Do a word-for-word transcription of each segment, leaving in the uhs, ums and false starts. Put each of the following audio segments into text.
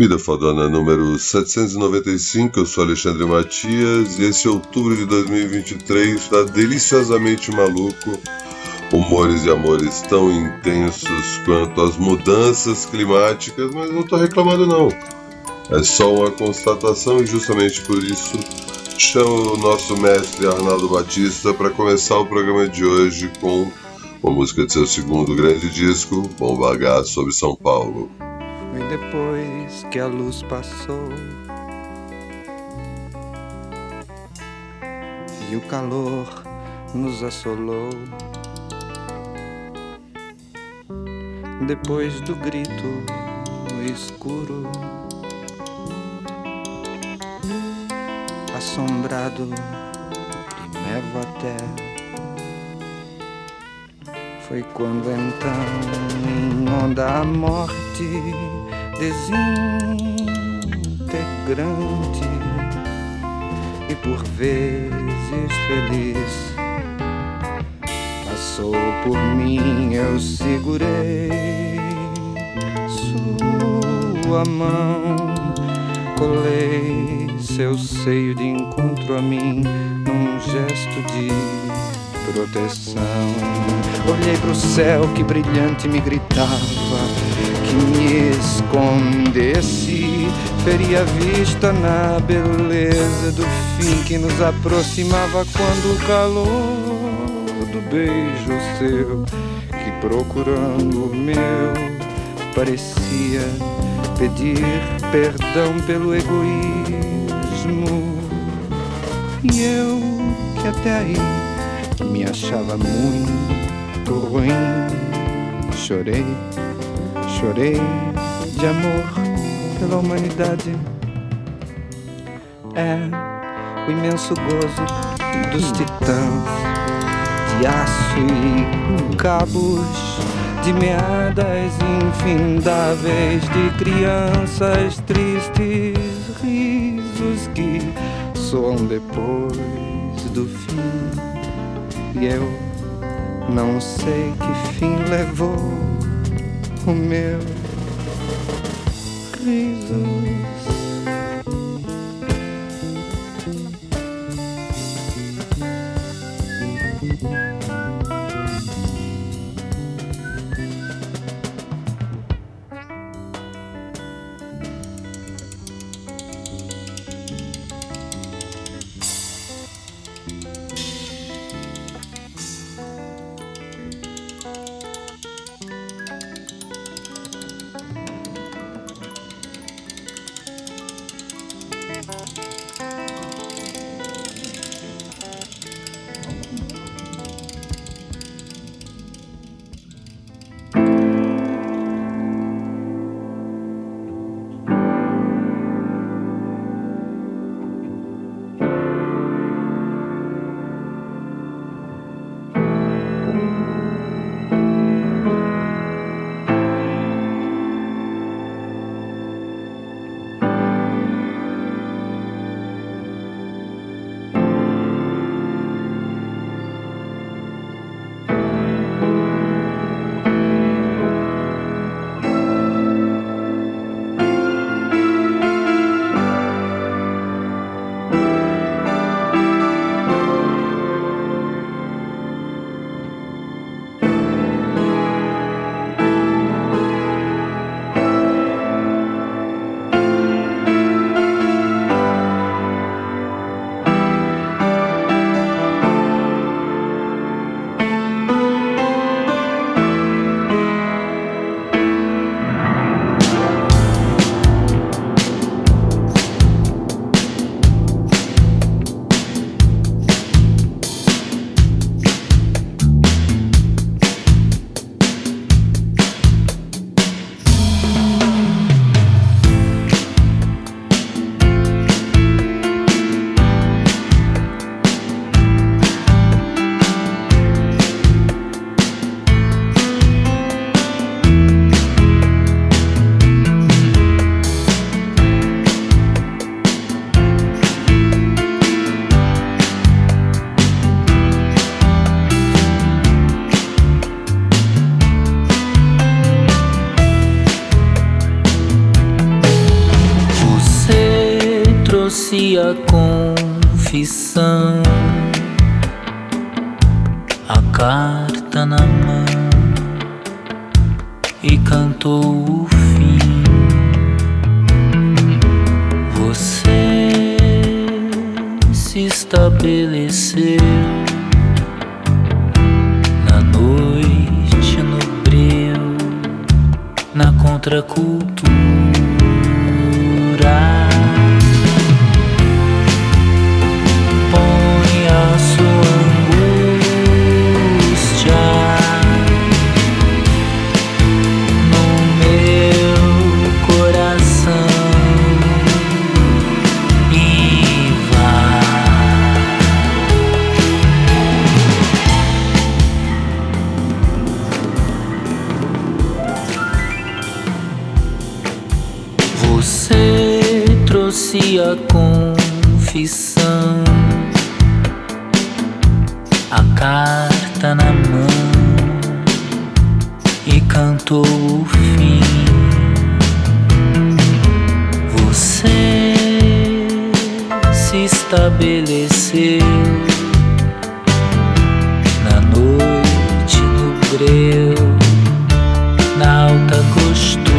Vida Fodona número setecentos e noventa e cinco, eu sou Alexandre Matias e esse é outubro de dois mil e vinte e três está deliciosamente maluco. Humores e amores tão intensos quanto as mudanças climáticas, mas não estou reclamando não. É só uma constatação e justamente por isso chamo o nosso mestre Arnaldo Baptista para começar o programa de hoje com uma música de seu segundo grande disco, Bomba H Sobre São Paulo. E depois que a luz passou e o calor nos assolou, depois do grito no escuro, assombrado de névoa até, foi quando então, em onda a morte desintegrante e por vezes feliz passou por mim, eu segurei sua mão, colei seu seio de encontro a mim num gesto de proteção. Olhei pro céu que brilhante me gritava que me escondesse, feri a vista na beleza do fim que nos aproximava quando o calor do beijo seu, que procurando o meu, parecia pedir perdão pelo egoísmo. E eu, que até aí me achava muito ruim, chorei, chorei de amor pela humanidade. É o imenso gozo dos titãs de aço e cabos, de meadas infindáveis, de crianças tristes, risos que soam depois do fim. E eu não sei que fim levou o meu riso. trouxe a confissão, a carta na mão, e cantou o fim. Você se estabeleceu na noite, no breu, na contracultura. Você trouxe a confissão, a carta na mão, e cantou o fim. Você se estabeleceu na noite, no breu, na alta costura.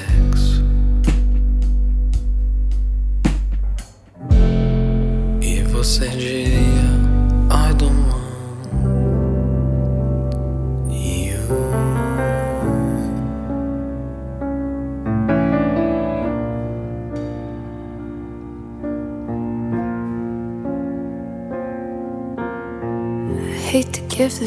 relax. E você diria I don't want you. I hate to give the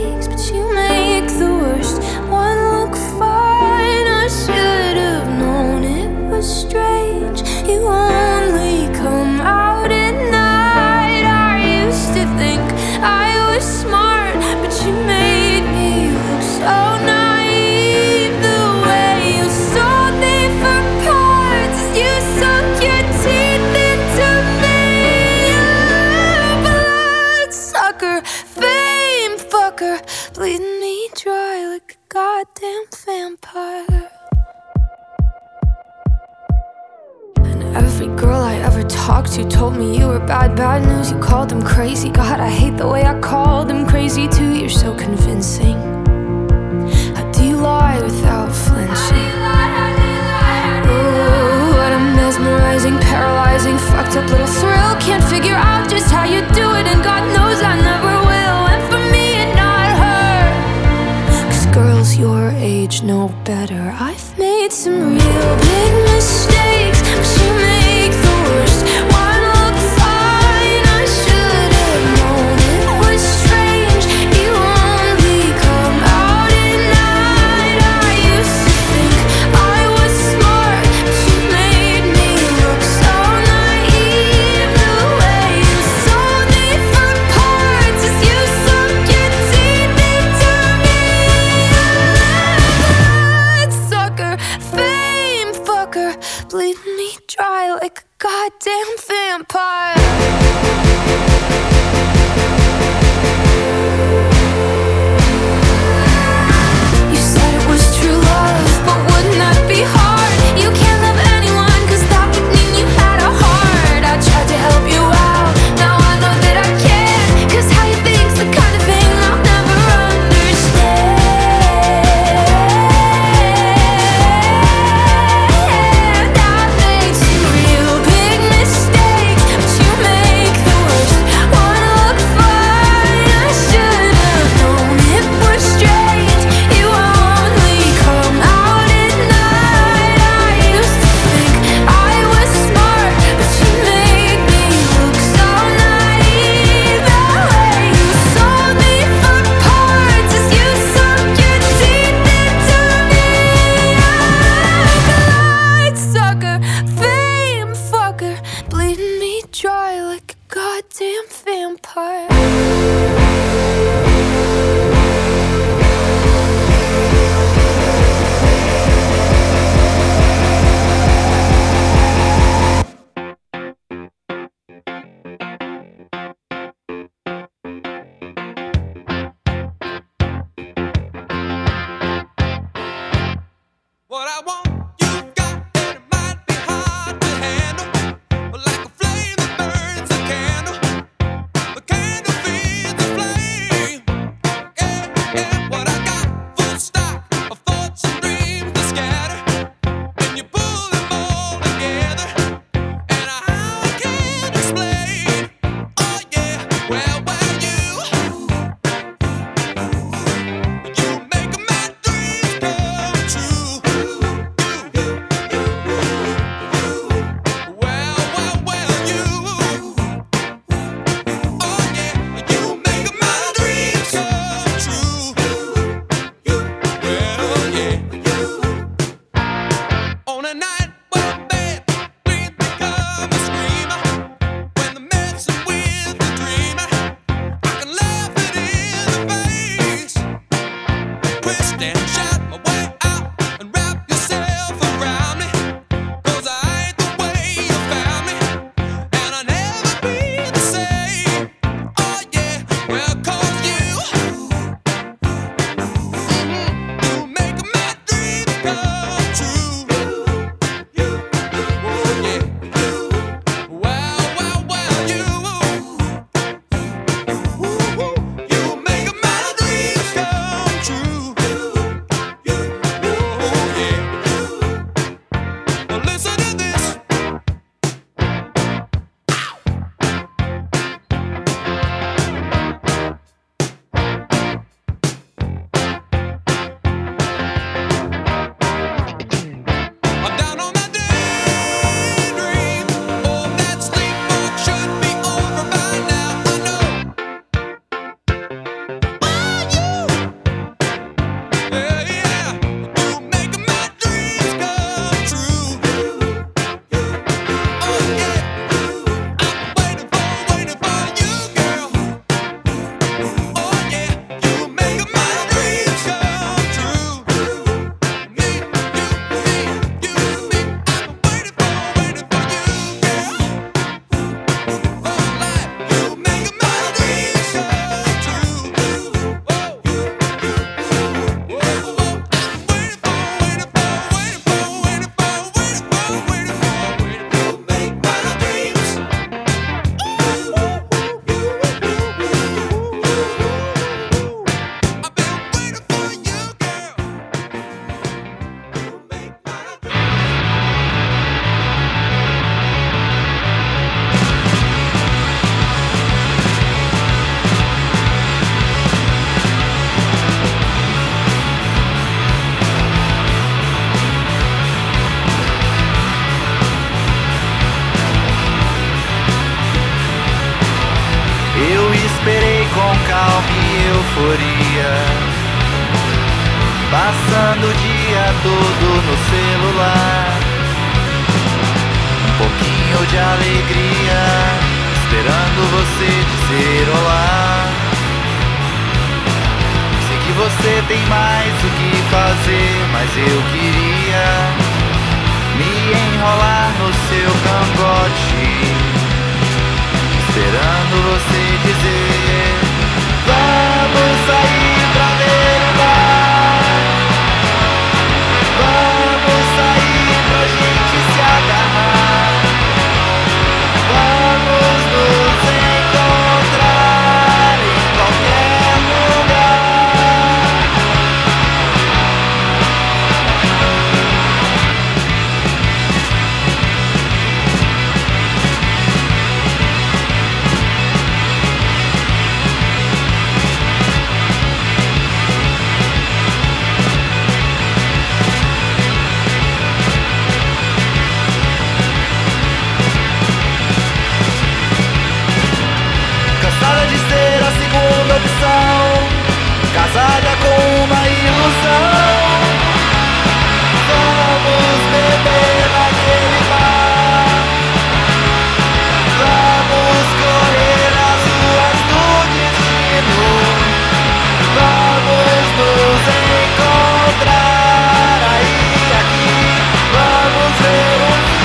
but you make the worst one look fine. I should've known it was strange. You only come out at night. I used to think I was smart. You made me look so naive. The way you sold me for parts, you sunk your teeth into me. You bloodsucker, fame fucker, bleeding me dry like a goddamn vampire. Every girl I ever talked to told me you were bad, bad news. You called them crazy. God, I hate the way I called them crazy too. You're so convincing. How do you lie without flinching? Ooh, what a mesmerizing, paralyzing, fucked up little thrill. Can't figure out just how you do it, and God knows I never will. And for me and not her, 'cause girls your age know better. I've made some real big mistakes, but you make the worst one look fine. I should have known it was strange. You only come out at night. I used to think I was smart, but you made me look so naive. The way you sold me for parts is you sunk your teeth into me. Bloodsucker, fame fucker, bleed me dry like a goddamn vampire. You said it was true love, but wouldn't that be hard? You can't love anyone, 'cause that would mean you had a heart. I tried to help you out, now I know that I can't, 'cause how you think's the kind of thing I'll never understand. I've made some real big mistakes, but you make the worst one look fine. I should have known it was strange. You only come out at night. I used to think I was smart, but you made me look so naive. The way you sold me for parts is you sunk your teeth into me. Bloodsucker, fame fucker, bleeding me dry like a goddamn vampire. Candle euforia, passando o dia todo no celular. Um pouquinho de alegria, esperando você dizer olá. Sei que você tem mais o que fazer, mas eu queria me enrolar no seu cangote, esperando você dizer: vamos sair pra ver o bar, vamos sair pra gente se agarrar, vamos nos encontrar em qualquer casada com uma ilusão. Vamos beber naquele bar, vamos correr as ruas do destino, vamos nos encontrar aí e aqui, vamos ver um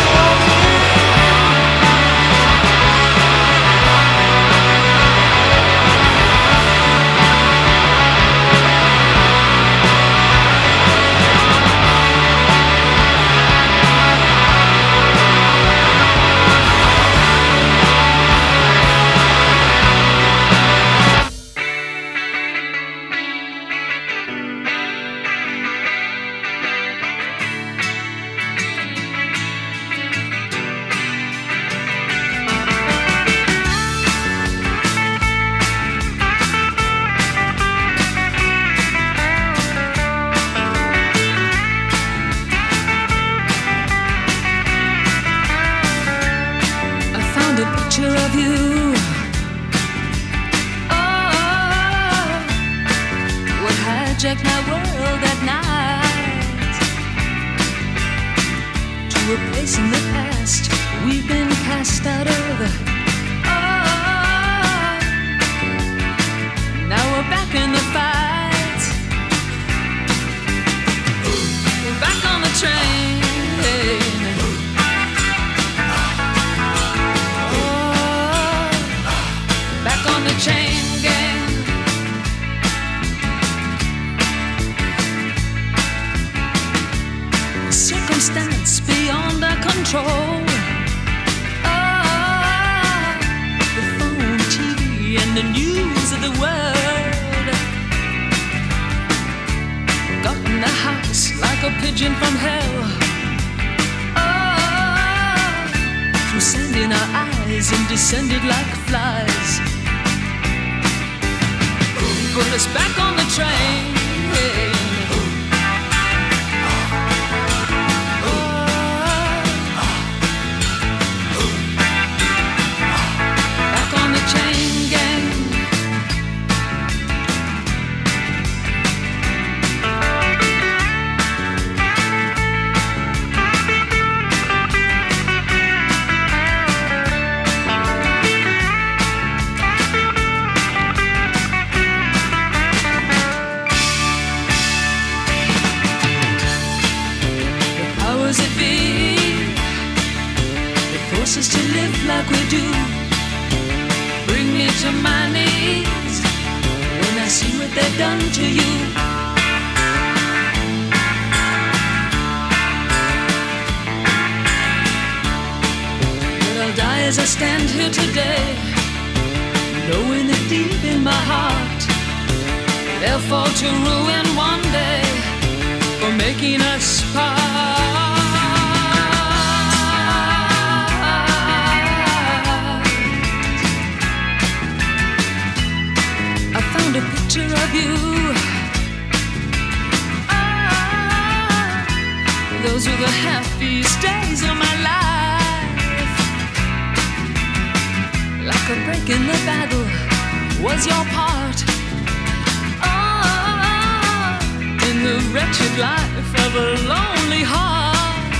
wretched life of a lonely heart.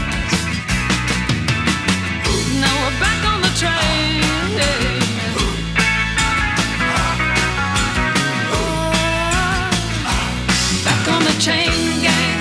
Now we're back on the train. Oh, back on the chain gang.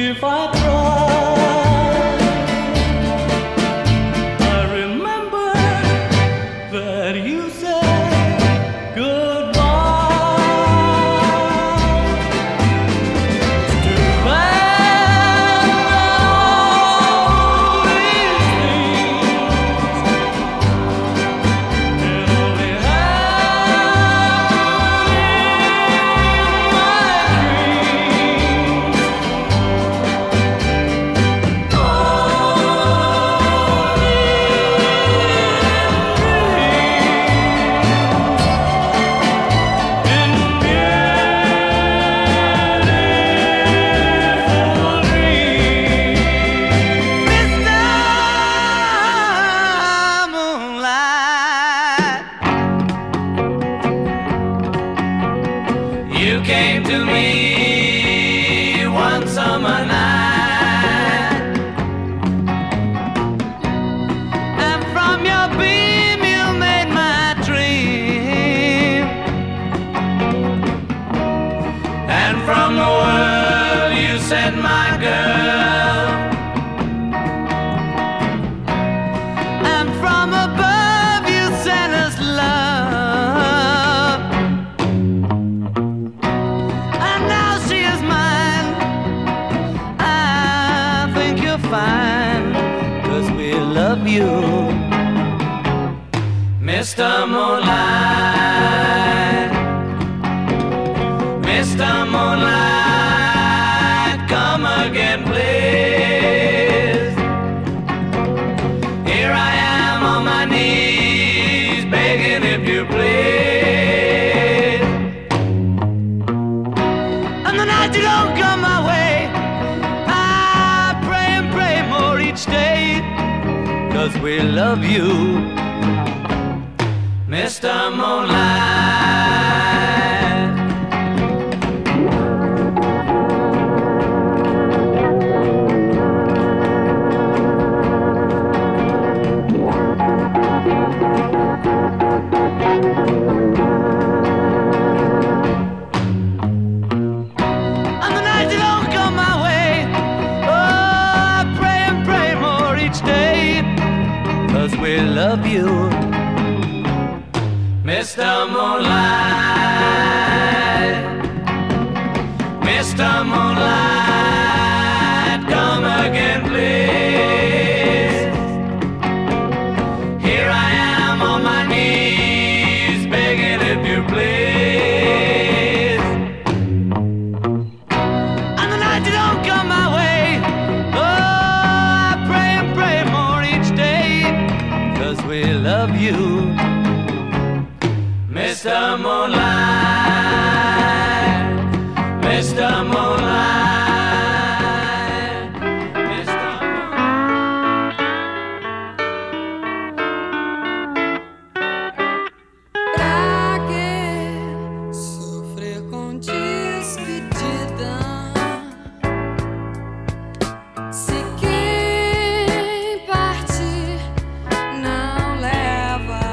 if I try. I remember that you said goodbye. Too bad all these things can only happen in my dreams. You came to me one summer night, and from your beam you made my dream, and from the world you sent my girl, and from above you sent us love. And now she is mine. I think you're fine, cause we love you, Mister Moonlight. Mister Moonlight, come again, please. Here I am on my knees, begging if you please. And the night you don't come my way, I pray and pray more each day, cause we love you, Mister Moonlight. And the night you don't come my way, oh, I pray and pray more each day, cause we love you, Mister Moonlight. Mister Moonlight, come again, please. Here I am on my knees, begging if you please. And the night you don't come my way, oh, I pray and pray more each day, cause we love you, Mister Moonlight. Mister Moonlight. Mister Moonlight. Pra que sofrer com despedida? Se quem partir não leva,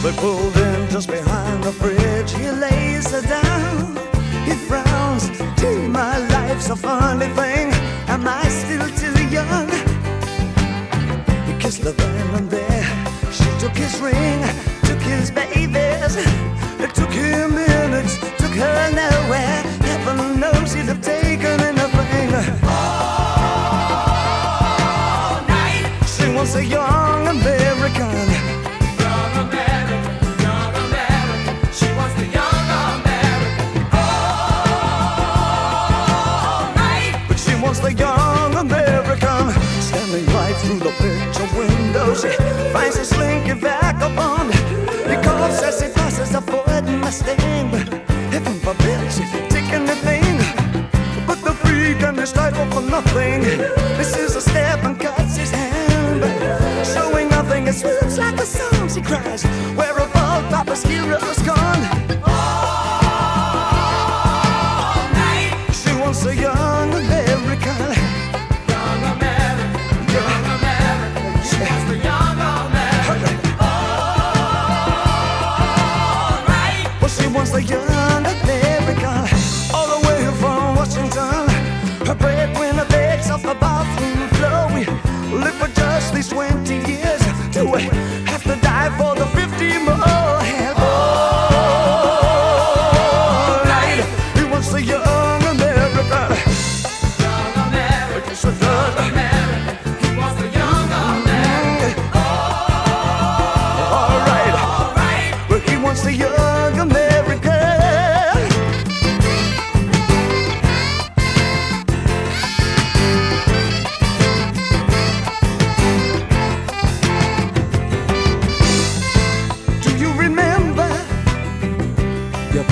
But pulled in just behind the bridge, he lays her down. He frowns, gee, my life's a funny thing. Am I still too young? He kissed the violin there. She took his ring, took his babies. It took him minutes, took her nowhere. Heaven knows he'd have taken anything. All night. She wants a young American. Through the picture window, she finds a slinky vagabond. He coughs as he passes a Ford Mustang. Heaven forbid she take anything, but the freak and his title for nothing. This is a step and cuts his hand, showing nothing. It slips like a song. She cries, where have all Papa's heroes gone? All night. She wants a young American. The young American, all the way from Washington. Her breadwinner begs off the bathroom floor. We live for just these twenty years. Do we have to die for the fifty more? All right, he wants the young American. Young American, young American. He wants the young American. All right, all right, but he wants the young American.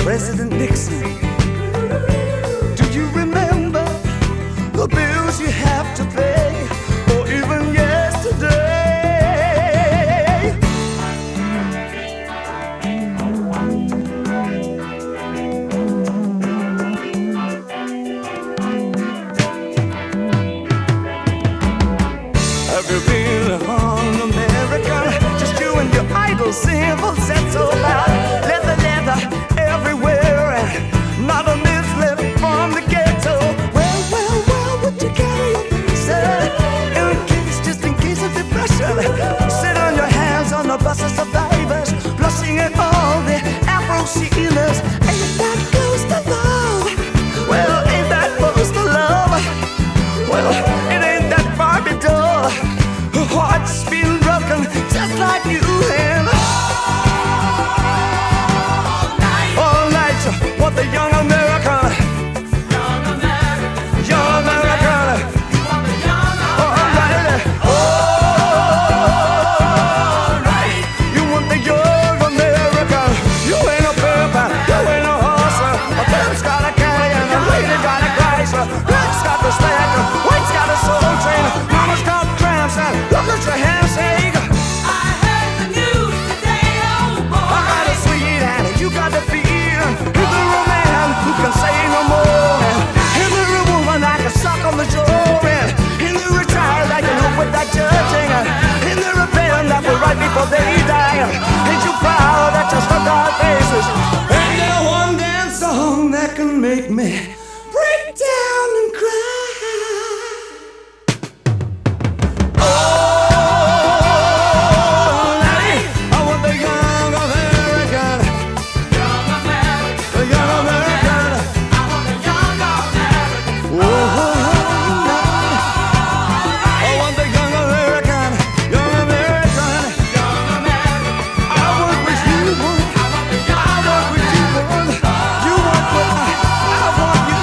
President Nixon, do you remember the bills you have to pay, or even yesterday? Have you been a young American? Just you and your idle symbols, that's all loud. Leather, leather. Buses of divers, blushing at all the afro sealers. Ain't that close to love? Well, ain't that close to love? Well, it ain't that far to go. Her heart's been broken just like you and all night. All night, what the young American. Young American. Young American. All right. Oh. Red's got the stack, white's got a soul train. Mama's got tramps and love's a handshake. I heard the news today, oh boy. I got a sweet and you got the fear. Here's a real man who can say no more. Here's a real woman I can suck on the jaw. And here's a child I can help with that judging. Here's a band that will write before they die. Ain't you proud that you struck our faces? And that one damn song that can make me down and cry. Oh, night. I want the young American. Young American. The young American. I want the young American. Oh, night. I want the young American. Young American. Young American. I work with you. I want the young American. I work with you. You work with me. I want you.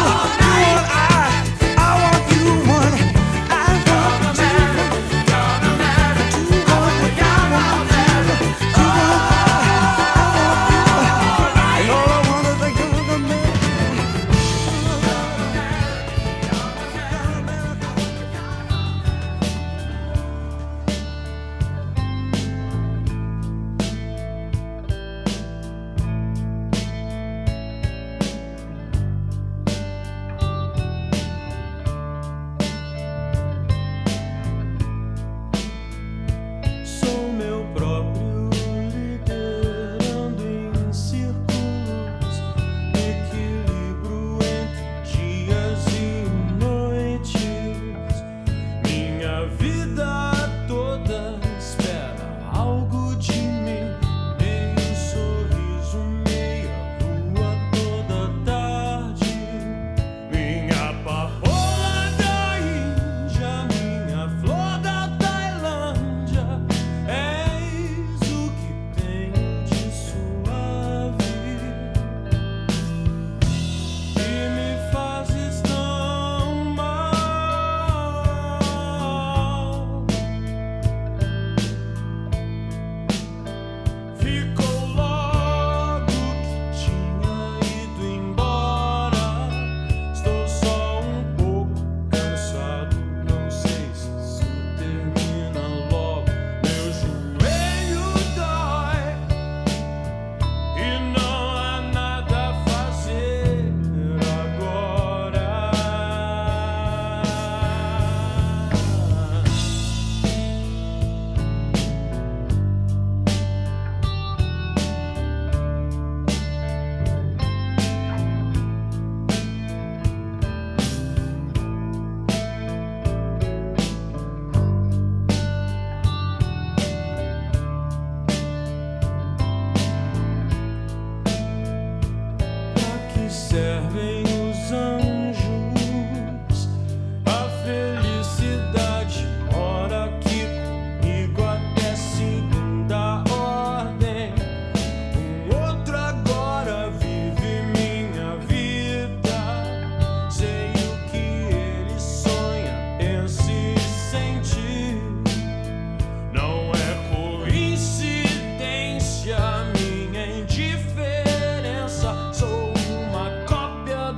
servem os anjos. A felicidade mora aqui comigo até segunda ordem. Um outro agora vive minha vida. Sei o que ele sonha, pensa e sente. Não é coincidência minha indiferença. Sou uma cópia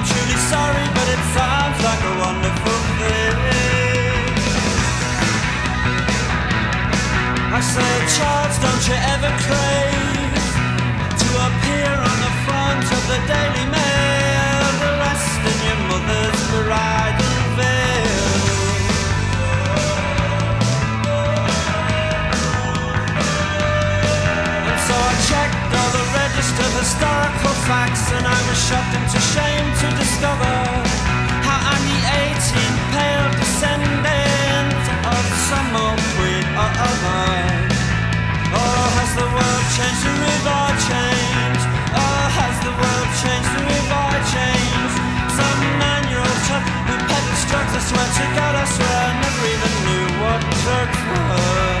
I'm truly sorry, but it sounds like a wonderful thing. I say, Charles, don't you ever crave to appear on the front of the Daily Mail, the rest in your mother's bridal veil. And so I checked all the register historical facts, and I was shocked into shame to discover how I'm the eighteenth pale descendant of some old queen or other. Oh, has the world changed or have I changed? Oh, has the world changed or have I changed? Some nine-year-old child who peddles drugs, I swear to God, I swear I never even knew what drugs were.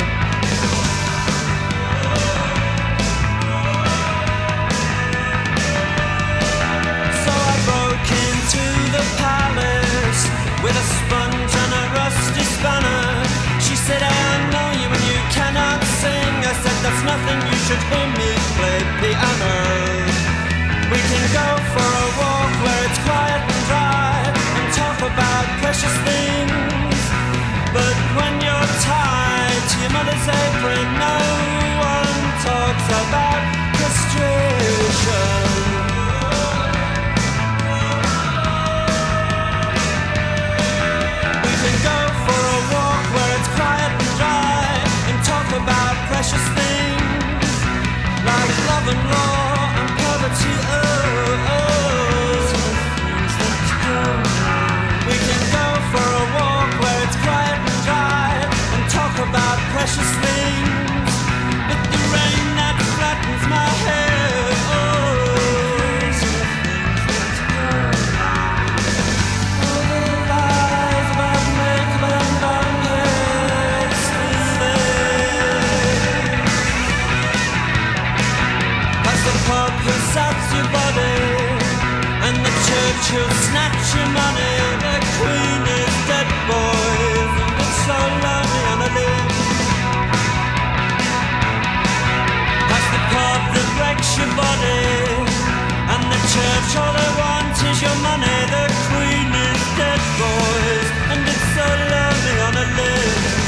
With a sponge and a rusty spanner, she said, I know you and you cannot sing. I said, that's nothing, you should hear me play piano. We can go for a walk where it's quiet and dry and talk about precious things. But when you're tied to your mother's apron, no one talks about castration. Precious things like love and law and poverty. Oh, oh, things that come. We can go for a walk where it's quiet and dry and talk about precious things. But the rain that flattens my hair. She'll snatch your money, the queen is dead, boys, and it's so lonely on a limb. That's the pub that wrecks your body, and the church all I want is your money, the queen is dead, boys, and it's so lonely on a limb.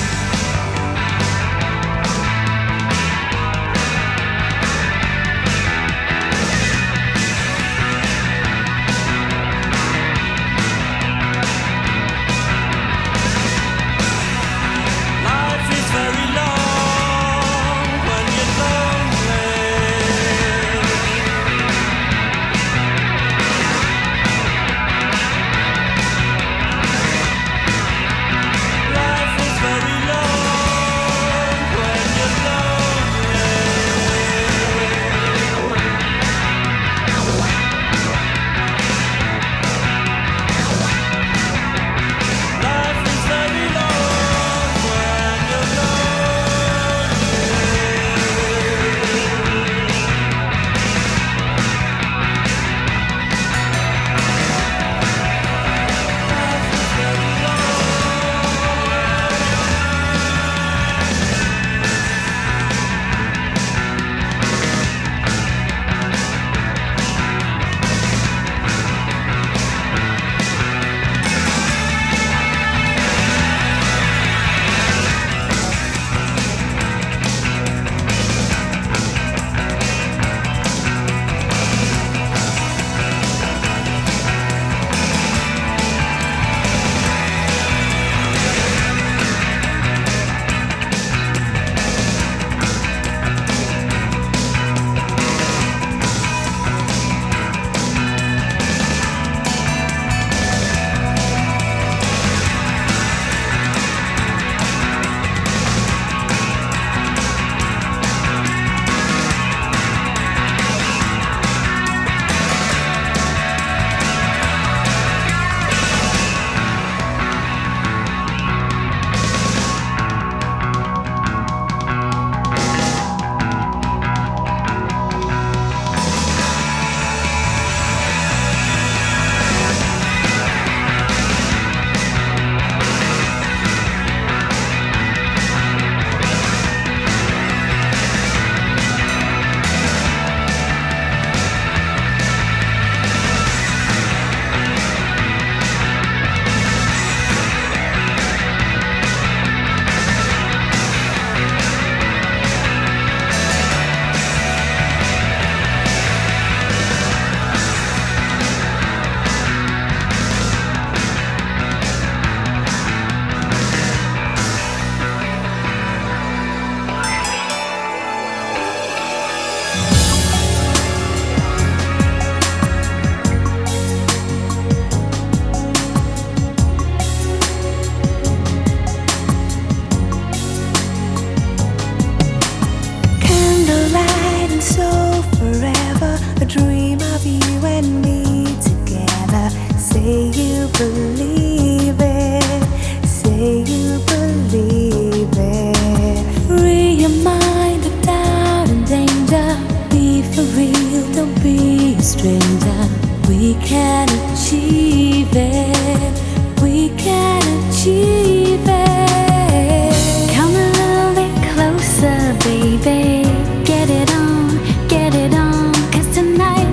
be a stranger. We can achieve it. We can achieve it. Come a little bit closer, baby. Get it on, get it on. Cause tonight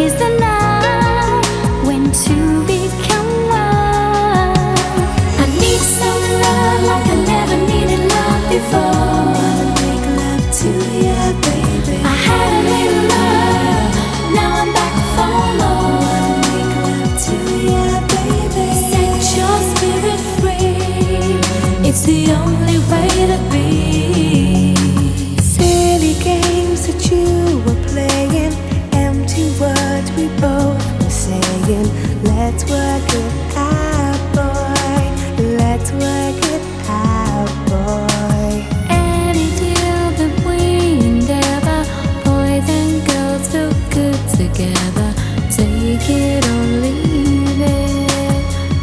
is the night when two become one. I need some love like I never needed love before. I wanna make love to you, baby. I had a little love, now I'm back for more. I wanna make love to you, baby. Set your spirit free. It's the only way to be. Silly games that you were playing, empty words we both were saying. Let's work it out, boy. Let's work it out, boy. Any deal that we endeavor, boys and girls feel good together. Take it or leave it.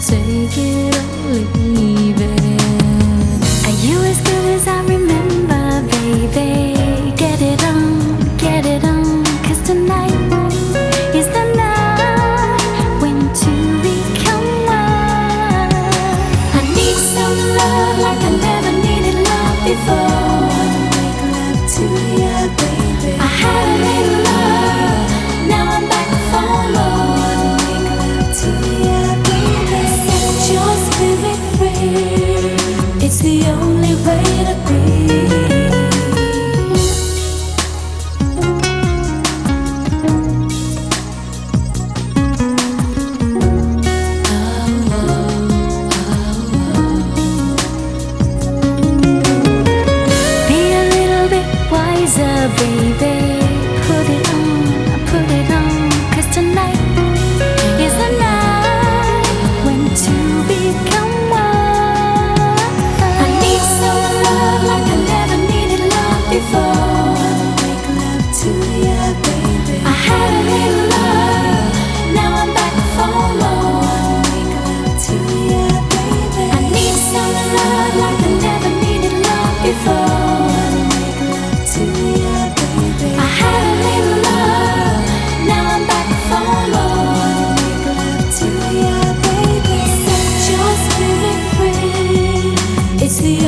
Take it or leave it. Are you as good as I remember, baby? Get it on, get it on, cause tonight is the night when two become one. I need some love like I never needed love before. I wanna make love to you, baby. I had a little love, now I'm back for more. I wanna make love to you, baby. Set your spirit free. It's the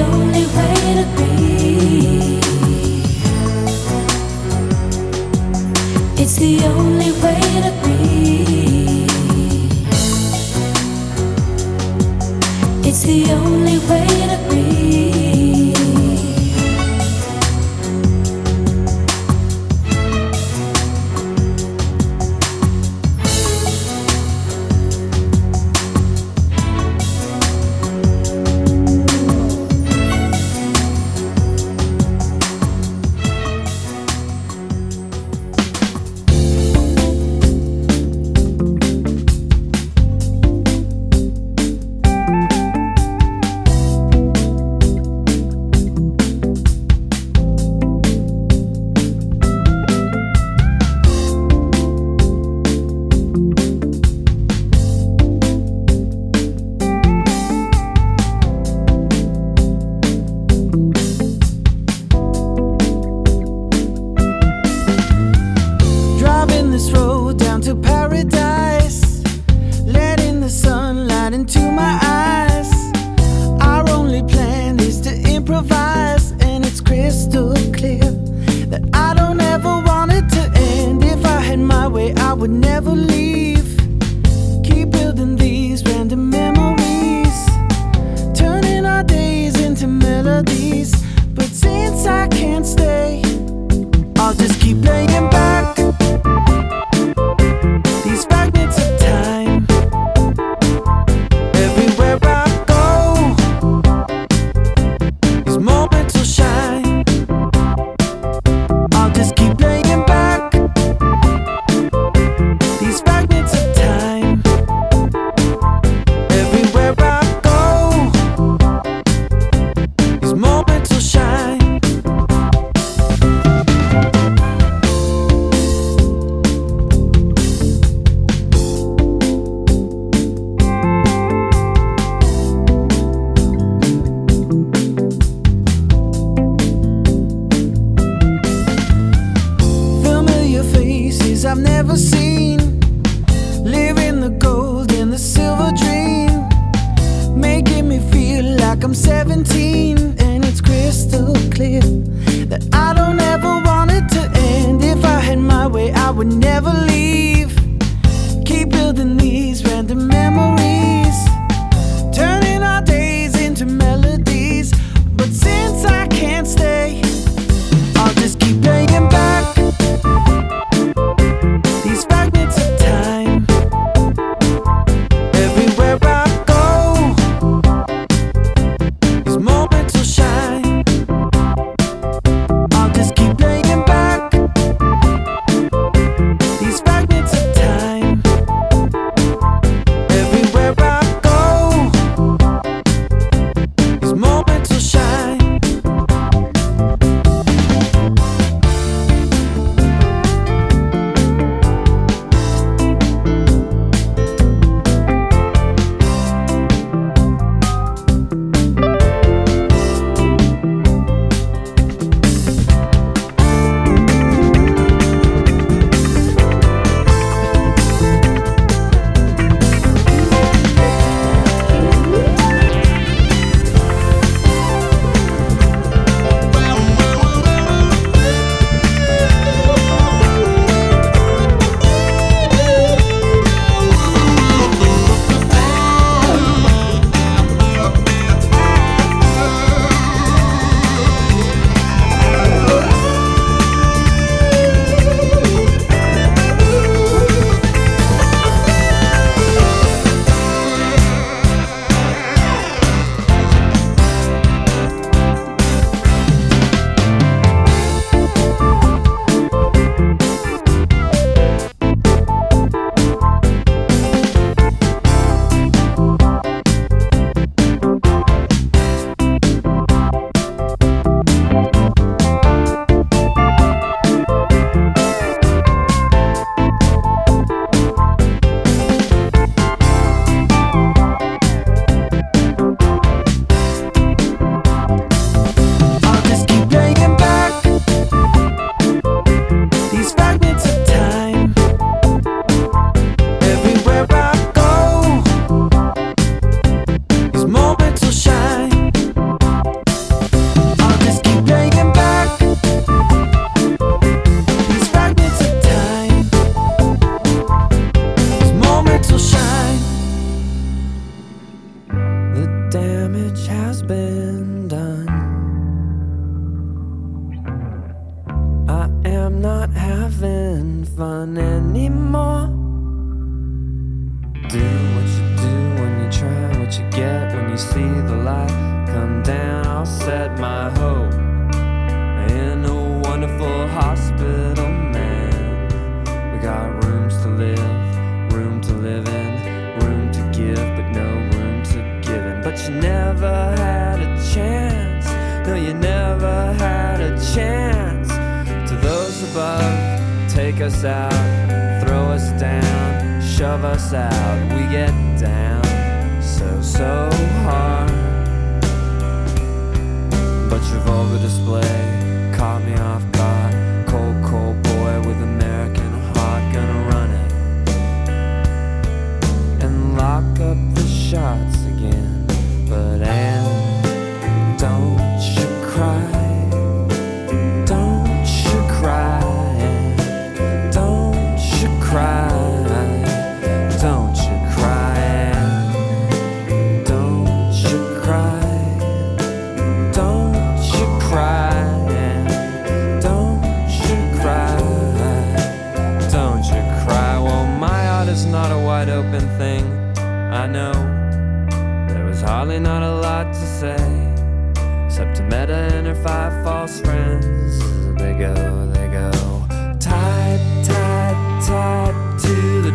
only way to be. I'll just keep laying back these fragments. ever seen. Living the gold and the silver dream, making me feel like I'm seventeen. And it's crystal clear that I don't ever want it to end. If I had my way, I would never leave. Keep building these random memories, turning our days into melodies. But since I can't stay, I'll just keep playing back these fragments of time. Everywhere I go, these moments will shine. I'll just keep playing back these fragments of time. Everywhere I go, these moments will shine.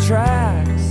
Tracks